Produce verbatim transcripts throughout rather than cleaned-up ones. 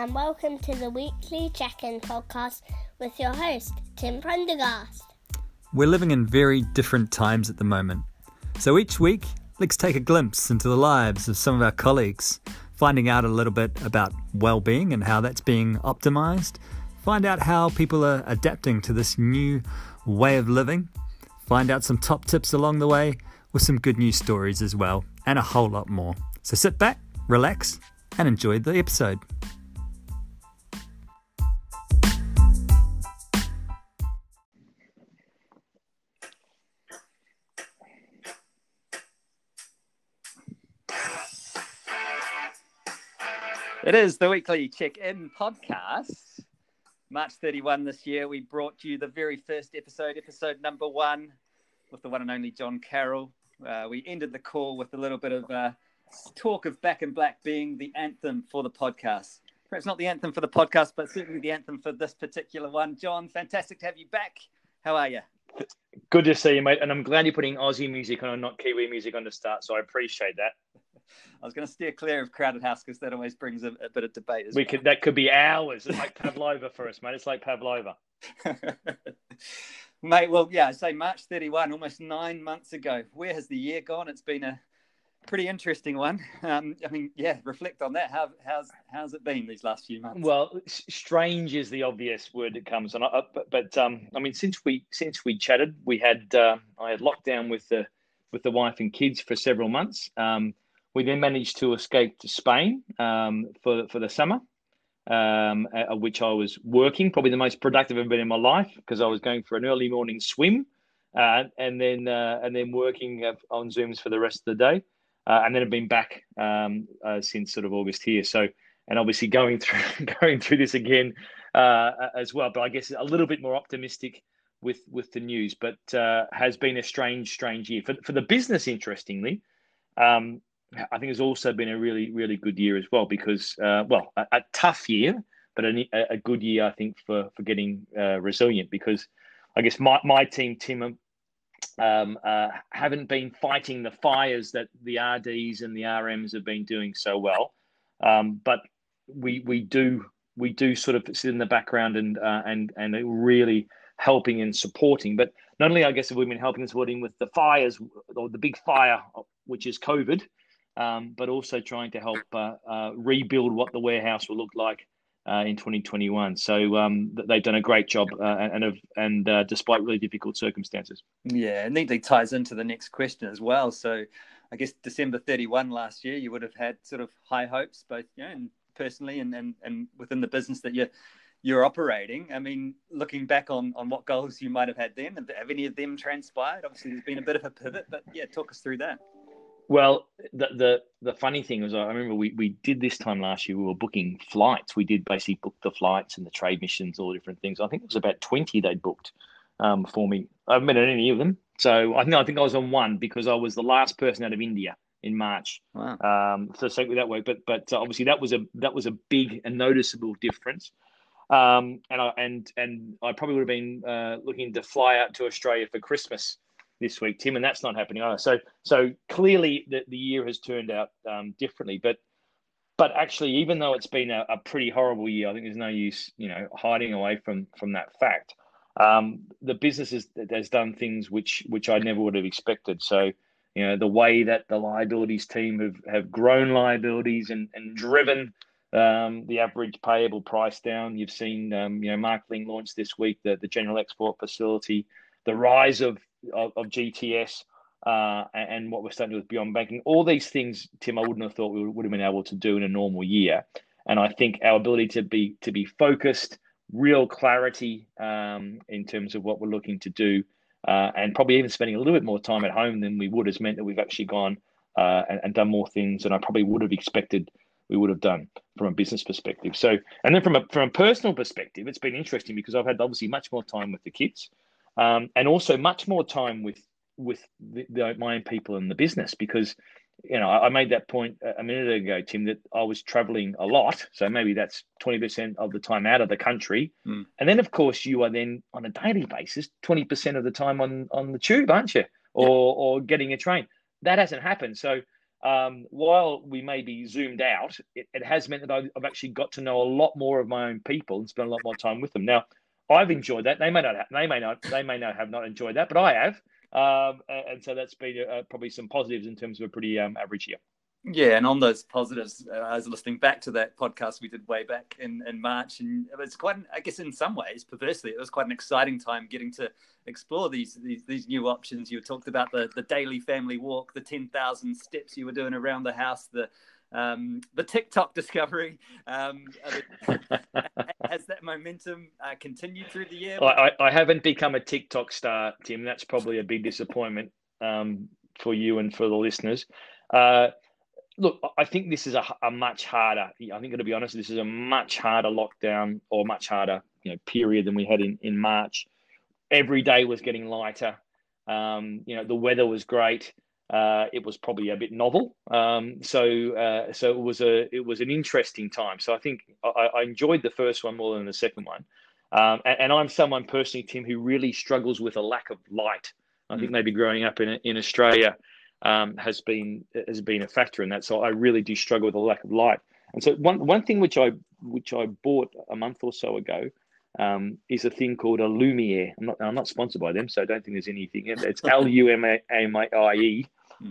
and welcome to the weekly check-in podcast with your host, Tim Prendergast. We're living in very different times at the moment, so each week let's take a glimpse into the lives of some of our colleagues, finding out a little bit about well-being and how that's being optimised, find out how people are adapting to this new way of living, find out some top tips along the way with some good news stories as well, and a whole lot more. So sit back, relax, and enjoy the episode. It is the weekly check-in podcast. March thirty-first this year, we brought you the very first episode, episode number one, with the one and only John Carroll. Uh, we ended the call with a little bit of uh, talk of Back in Black being the anthem for the podcast. Perhaps not the anthem for the podcast, but certainly the anthem for this particular one. John, fantastic to have you back. How are you? Good to see you, mate. And I'm glad you're putting Aussie music on and not Kiwi music on the start, so I appreciate that. I was going to steer clear of Crowded House because that always brings a, a bit of debate. As we well. could that could be hours. It's like Pavlova for us, mate. It's like Pavlova, mate. Well, yeah, I say March thirty-first, almost nine months ago. Where has the year gone? It's been a pretty interesting one. Um, I mean, yeah, reflect on that. How, how's how's it been these last few months? Well, strange is the obvious word that comes on. Uh, but, but um, I mean, since we since we chatted, we had uh, I had lockdown with the with the wife and kids for several months. Um, We then managed to escape to Spain um, for, for the summer, um, at which I was working, probably the most productive I've been in my life because I was going for an early morning swim uh, and then uh, and then working on Zooms for the rest of the day. Uh, and then I've been back um, uh, since sort of August here. So, and obviously going through going through this again uh, as well, but I guess a little bit more optimistic with, with the news, but uh, has been a strange, strange year. For, for the business, interestingly, um, I think it's also been a really, really good year as well because, uh, well, a, a tough year, but a, a good year, I think, for, for getting uh, resilient because I guess my, my team, Tim, um, uh, haven't been fighting the fires that the R Ds and the R Ms have been doing so well. Um, but we we do we do sort of sit in the background and uh, and and really helping and supporting. But not only, I guess, have we been helping and supporting with the fires or the big fire, which is COVID, Um, but also trying to help uh, uh, rebuild what the warehouse will look like uh, in twenty twenty-one. So um, they've done a great job, uh, and have, and uh, despite really difficult circumstances. Yeah, it neatly ties into the next question as well. So I guess December thirty-first last year, you would have had sort of high hopes, both you know, and personally and, and and within the business that you're you're operating. I mean, looking back on on what goals you might have had then, have any of them transpired? Obviously, there's been a bit of a pivot, but yeah, talk us through that. Well, the, the the funny thing was, I remember we, we did this time last year, we were booking flights. We did basically book the flights and the trade missions, all different things. I think it was about twenty they'd booked um, for me. I haven't been on any of them. So I think, I think I was on one because I was the last person out of India in March. Wow. Um, so so that way, but but obviously that was a that was a big and noticeable difference. Um, and I and and I probably would have been uh, looking to fly out to Australia for Christmas this week, Tim, and that's not happening either. So, so clearly the, the year has turned out um, differently. But, but actually, even though it's been a, a pretty horrible year, I think there's no use, you know, hiding away from from that fact. Um, the business has, has done things which which I never would have expected. So, you know, the way that the liabilities team have have grown liabilities and and driven um, the average payable price down. You've seen, um, you know, marketing launch this week, the the general export facility, the rise of Of, of G T S uh, and what we're starting with Beyond Banking. All these things, Tim, I wouldn't have thought we would, would have been able to do in a normal year. And I think our ability to be to be focused, real clarity um, in terms of what we're looking to do, uh, and probably even spending a little bit more time at home than we would has meant that we've actually gone uh, and, and done more things than I probably would have expected we would have done from a business perspective. So, and then from a, from a personal perspective, it's been interesting because I've had obviously much more time with the kids. Um, and also much more time with with the, the, my own people in the business because, you know, I, I made that point a minute ago, Tim, that I was traveling a lot. So maybe that's twenty percent of the time out of the country. Mm. And then, of course, you are then on a daily basis, twenty percent of the time on, on the tube, aren't you? Or, yeah. or getting a train. That hasn't happened. So um, while we may be zoomed out, it, it has meant that I've actually got to know a lot more of my own people and spent a lot more time with them. Now, I've enjoyed that. They may not have, they may not, they may not have not enjoyed that, but I have. Um, and so that's been uh, probably some positives in terms of a pretty um, average year. Yeah, and on those positives, uh, I was listening back to that podcast we did way back in, in March, and it was quite, an, I guess in some ways, perversely, it was quite an exciting time getting to explore these these, these new options. You talked about the, the daily family walk, the ten thousand steps you were doing around the house, the um, the TikTok discovery. Um, has that momentum uh, continued through the year? I, I haven't become a TikTok star, Tim. That's probably a big disappointment um, for you and for the listeners. Uh, Look, I think this is a, a much harder, I think, to be honest, this is a much harder lockdown or much harder you know, period than we had in, in March. Every day was getting lighter. Um, you know, the weather was great. Uh, it was probably a bit novel. Um, so uh, so it was a it was an interesting time. So I think I, I enjoyed the first one more than the second one. Um, and, and I'm someone personally, Tim, who really struggles with a lack of light. I mm. think maybe growing up in in Australia, Um, has been has been a factor in that. So I really do struggle with a lack of light. And so one one thing which I which I bought a month or so ago um, is a thing called a Lumiere. I'm not I'm not sponsored by them, so I don't think there's anything. It's L U M I E,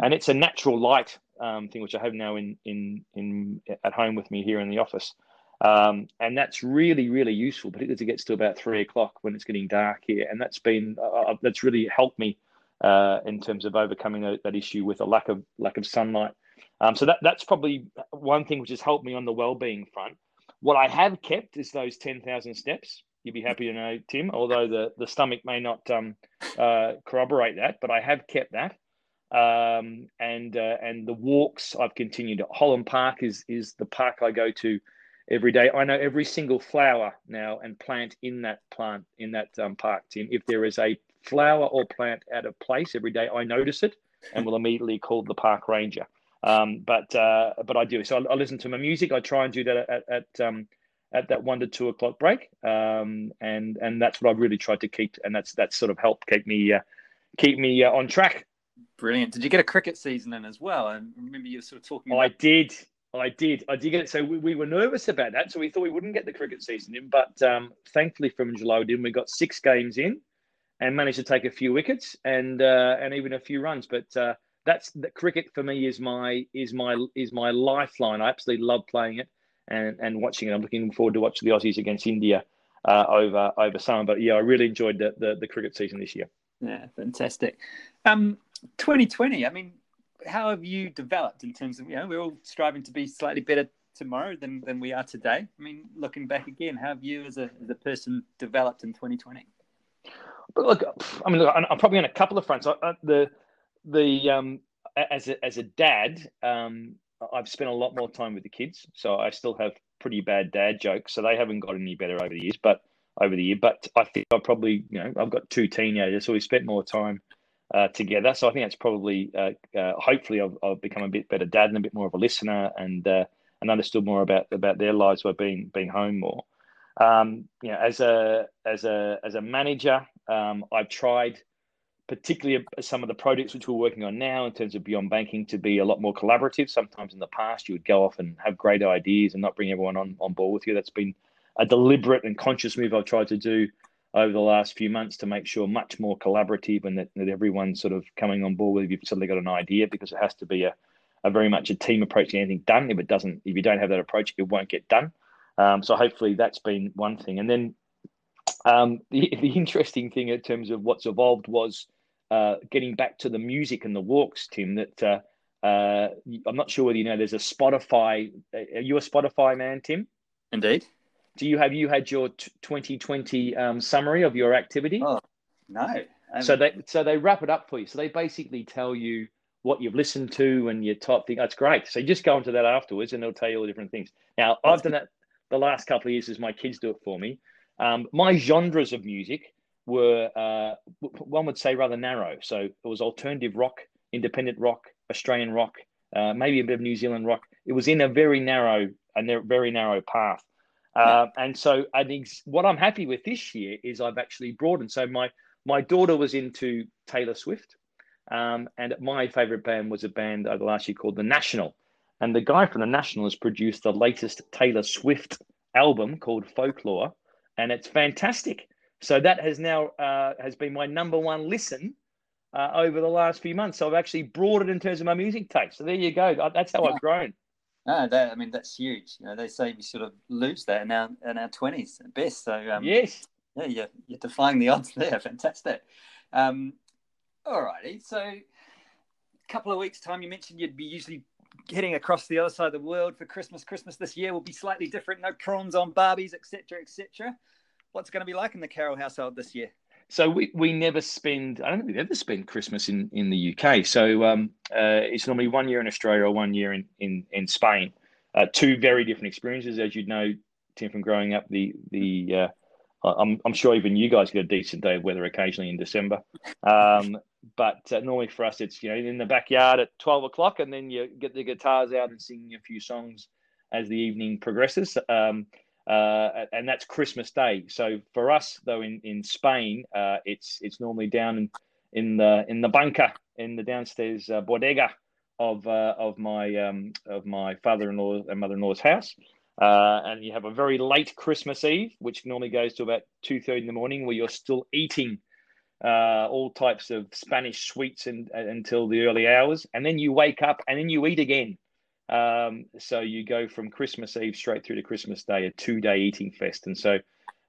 and it's a natural light um, thing which I have now in in in at home with me here in the office, um, and that's really really useful, particularly as it gets to about three o'clock when it's getting dark here. And that's been uh, that's really helped me. Uh, in terms of overcoming a, that issue with a lack of lack of sunlight. Um, so that, that's probably one thing which has helped me on the well-being front. What I have kept is those ten thousand steps. You'd be happy to know, Tim, although the, the stomach may not um, uh, corroborate that, but I have kept that. Um, and uh, and the walks I've continued. Holland Park is is the park I go to every day. I know every single flower now and plant in that plant in that um, park, Tim. If there is a flower or plant out of place every day, I notice it and will immediately call the park ranger. Um, but uh, but I do. So I, I listen to my music. I try and do that at at, um, at that one to two o'clock break. Um, and and that's what I've really tried to keep. And that's that's sort of helped keep me uh, keep me uh, on track. Brilliant. Did you get a cricket season in as well? I remember you were sort of talking. About- I did. I did. I did get it. So we, we were nervous about that. So we thought we wouldn't get the cricket season in. But um, thankfully from July we did. We got six games in. And managed to take a few wickets and uh, and even a few runs, but uh, that's the cricket for me is my is my is my lifeline. I absolutely love playing it and, and watching it. I'm looking forward to watching the Aussies against India uh, over over summer. But yeah, I really enjoyed the, the the cricket season this year. Yeah, fantastic. Um, twenty twenty. I mean, how have you developed in terms of you know we're all striving to be slightly better tomorrow than than we are today. I mean, looking back again, how have you as a as a person developed in twenty twenty? But look, I mean, look, I'm probably on a couple of fronts. I, I, the, the um, as a, as a dad, um, I've spent a lot more time with the kids, so I still have pretty bad dad jokes. So they haven't got any better over the years, but over the year. But I think I probably, you know, I've got two teenagers, so we spent more time uh, together. So I think that's probably, uh, uh, hopefully, I've, I've become a bit better dad and a bit more of a listener and uh, and understood more about about their lives by being being home more. Um, you know, as a as a as a manager. Um, I've tried, particularly some of the projects which we're working on now in terms of Beyond Banking, to be a lot more collaborative. Sometimes in the past, you would go off and have great ideas and not bring everyone on, on board with you. That's been a deliberate and conscious move I've tried to do over the last few months to make sure much more collaborative and that, that everyone's sort of coming on board with you. You've suddenly got an idea because it has to be a, a very much a team approach to anything done. If it doesn't, if you don't have that approach, it won't get done. Um, so hopefully that's been one thing. And then Um, the, the interesting thing in terms of what's evolved was uh, getting back to the music and the walks, Tim, that uh, uh, I'm not sure whether you know, there's a Spotify. Are you a Spotify man, Tim? Indeed. Do you have you had your twenty twenty um, summary of your activity? Oh, no. I'm... So they so they wrap it up for you. So they basically tell you what you've listened to and your top thing. That's great. So you just go into that afterwards and they'll tell you all the different things. Now, That's I've done that the last couple of years as my kids do it for me. Um, my genres of music were, uh, one would say, rather narrow. So it was alternative rock, independent rock, Australian rock, uh, maybe a bit of New Zealand rock. It was in a very narrow, a very narrow path. Uh, yeah. And so I think what I'm happy with this year is I've actually broadened. So my my daughter was into Taylor Swift. Um, and my favorite band was a band I last year called The National. And the guy from The National has produced the latest Taylor Swift album called Folklore, and it's fantastic. So that has now uh, has been my number one listen uh, over the last few months. So I've actually broadened in terms of my music taste. So there you go. That's how yeah. I've grown. No, that, I mean, that's huge. You know, they say we sort of lose that in our in our twenties at best. So um, yes, yeah, you're, you're defying the odds there. Fantastic. Um, all righty. So a couple of weeks time, you mentioned you'd be usually heading across the other side of the world for Christmas. Christmas this year will be slightly different. No prawns on Barbies, et cetera, et cetera. What's going to be like in the Carroll household this year? So we, we never spend, I don't think we've ever spent Christmas in, in the U K. So um, uh, it's normally one year in Australia or one year in, in, in Spain. Uh, two very different experiences. As you'd know, Tim, from growing up, the the uh, I'm, I'm sure even you guys get a decent day of weather occasionally in December. Um, but uh, normally for us, it's, you know, in the backyard at twelve o'clock, and then you get the guitars out and sing a few songs as the evening progresses. Um Uh, and that's Christmas Day. So for us, though, in in Spain, uh, it's it's normally down in, in the in the bunker, in the downstairs uh, bodega of uh, of my um, of my father-in-law and mother-in-law's house, uh, and you have a very late Christmas Eve, which normally goes to about two thirty in the morning, where you're still eating uh, all types of Spanish sweets and, and until the early hours, and then you wake up and then you eat again. Um, so you go from Christmas Eve straight through to Christmas Day, a two-day eating fest. And so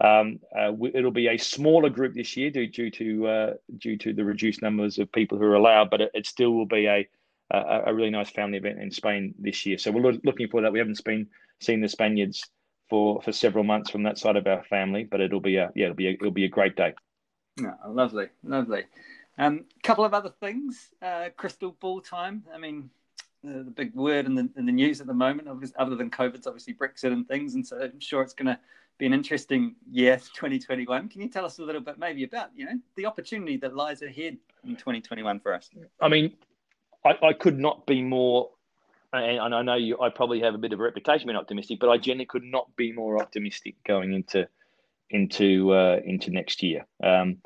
um, uh, we, it'll be a smaller group this year due, due to uh, due to the reduced numbers of people who are allowed, but it, it still will be a, a a really nice family event in Spain this year. So we're looking forward to that. We haven't been seeing the Spaniards for, for several months from that side of our family, but it'll be a yeah it'll be a, it'll be a great day. Oh, lovely, lovely. A um, couple of other things. Uh, crystal ball time. I mean. The, the big word in the in the news at the moment, obviously, other than COVID's obviously Brexit and things, and so I'm sure it's going to be an interesting year, twenty twenty-one. Can you tell us a little bit, maybe, about you know the opportunity that lies ahead in twenty twenty-one for us? I mean, I, I could not be more, and I know you, I probably have a bit of a reputation being optimistic, but I generally could not be more optimistic going into into uh, into next year. Um,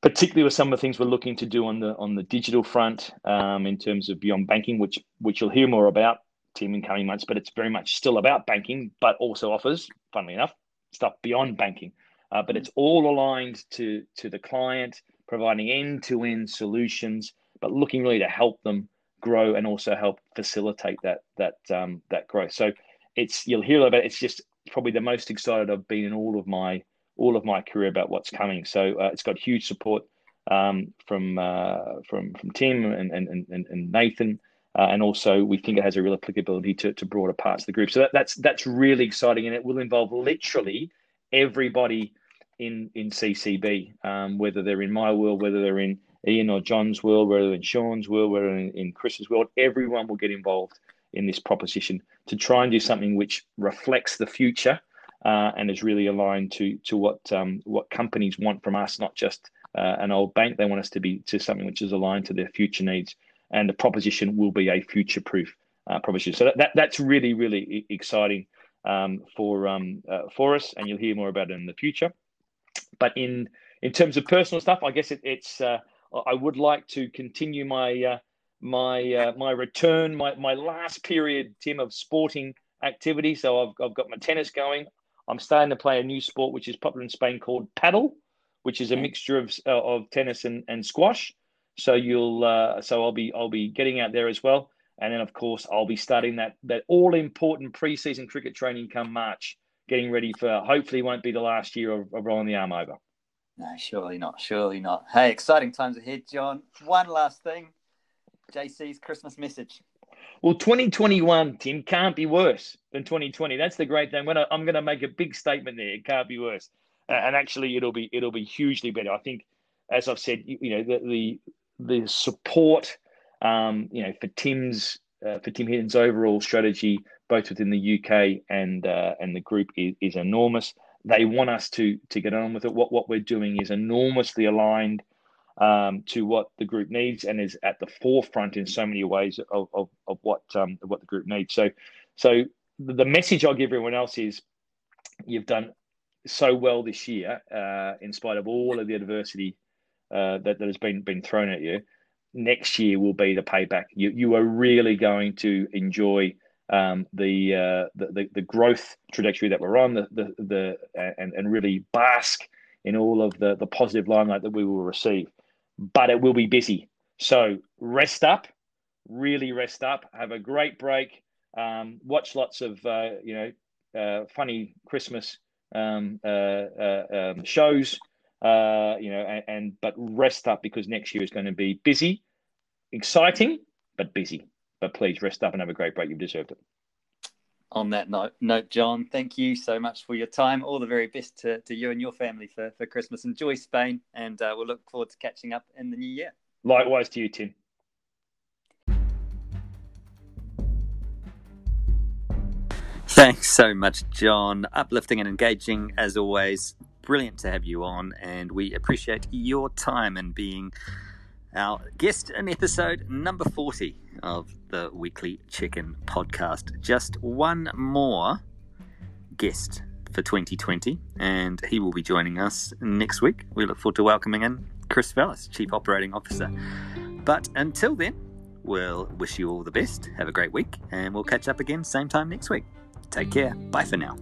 particularly with some of the things we're looking to do on the on the digital front, um, in terms of Beyond Banking, which which you'll hear more about, Tim, in coming months, but it's very much still about banking, but also offers, funnily enough, stuff beyond banking. Uh, but it's all aligned to, to the client, providing end-to-end solutions, but looking really to help them grow and also help facilitate that that um, that growth. So it's you'll hear about it. It's just probably the most excited I've been in all of my all of my career about what's coming. So uh, it's got huge support um, from, uh, from from Tim and and and, and Nathan, uh, and also we think it has a real applicability to, to broader parts of the group. So that, that's that's really exciting, and it will involve literally everybody in in C C B, um, whether they're in my world, whether they're in Ian or John's world, whether they're in Sean's world, whether they're in, in Chris's world. Everyone will get involved in this proposition to try and do something which reflects the future. Uh, and is really aligned to to what um, what companies want from us, not just uh, an old bank. They want us to be to something which is aligned to their future needs, and the proposition will be a future-proof uh, proposition. So that, that that's really really exciting um, for um, uh, for us, and you'll hear more about it in the future. But in in terms of personal stuff, I guess it, it's uh, I would like to continue my uh, my uh, my return, my my last period, Tim, of sporting activity. So I've I've got my tennis going. I'm starting to play a new sport which is popular in Spain called paddle, which is a mixture of uh, of tennis and, and squash. So you'll uh, so I'll be I'll be getting out there as well, and then of course I'll be starting that that all important pre-season cricket training come March, getting ready for hopefully won't be the last year of, of rolling the arm over. No, surely not, surely not. Hey, exciting times ahead, John. One last thing, J C's Christmas message. Well, twenty twenty-one, Tim, can't be worse than twenty twenty. That's the great thing. When I, I'm going to make a big statement there, it can't be worse. Uh, and actually, it'll be it'll be hugely better. I think, as I've said, you, you know, the the, the support, um, you know, for Tim's uh, for Tim Hitchens' overall strategy, both within the U K and uh, and the group, is, is enormous. They want us to to get on with it. What what we're doing is enormously aligned Um, to what the group needs, and is at the forefront in so many ways of of, of what um, of what the group needs. So, so the message I'll give everyone else is, you've done so well this year, uh, in spite of all of the adversity uh, that that has been been thrown at you. next year will be the payback. You you are really going to enjoy um, the, uh, the the the growth trajectory that we're on, the the, the uh, and and really bask in all of the the positive limelight that we will receive. But it will be busy. So rest up, really rest up. Have a great break. Um, watch lots of uh, you know uh, funny Christmas um, uh, uh, um, shows. Uh, you know, and, and but rest up, because next year is going to be busy, exciting, but busy. But please rest up and have a great break. You've deserved it. On that note, note, John, thank you so much for your time. All the very best to, to you and your family for, for Christmas. Enjoy Spain, and uh, we'll look forward to catching up in the new year. Likewise to you, Tim. Thanks so much, John. Uplifting and engaging as always. Brilliant to have you on, and we appreciate your time and being our guest in episode number forty of the Weekly Check-In podcast. Just one more guest for twenty twenty, and he will be joining us next week. We look forward to welcoming in Chris Vellis, Chief Operating Officer. But until then, we'll wish you all the best. Have a great week, and we'll catch up again same time next week. Take care. Bye for now.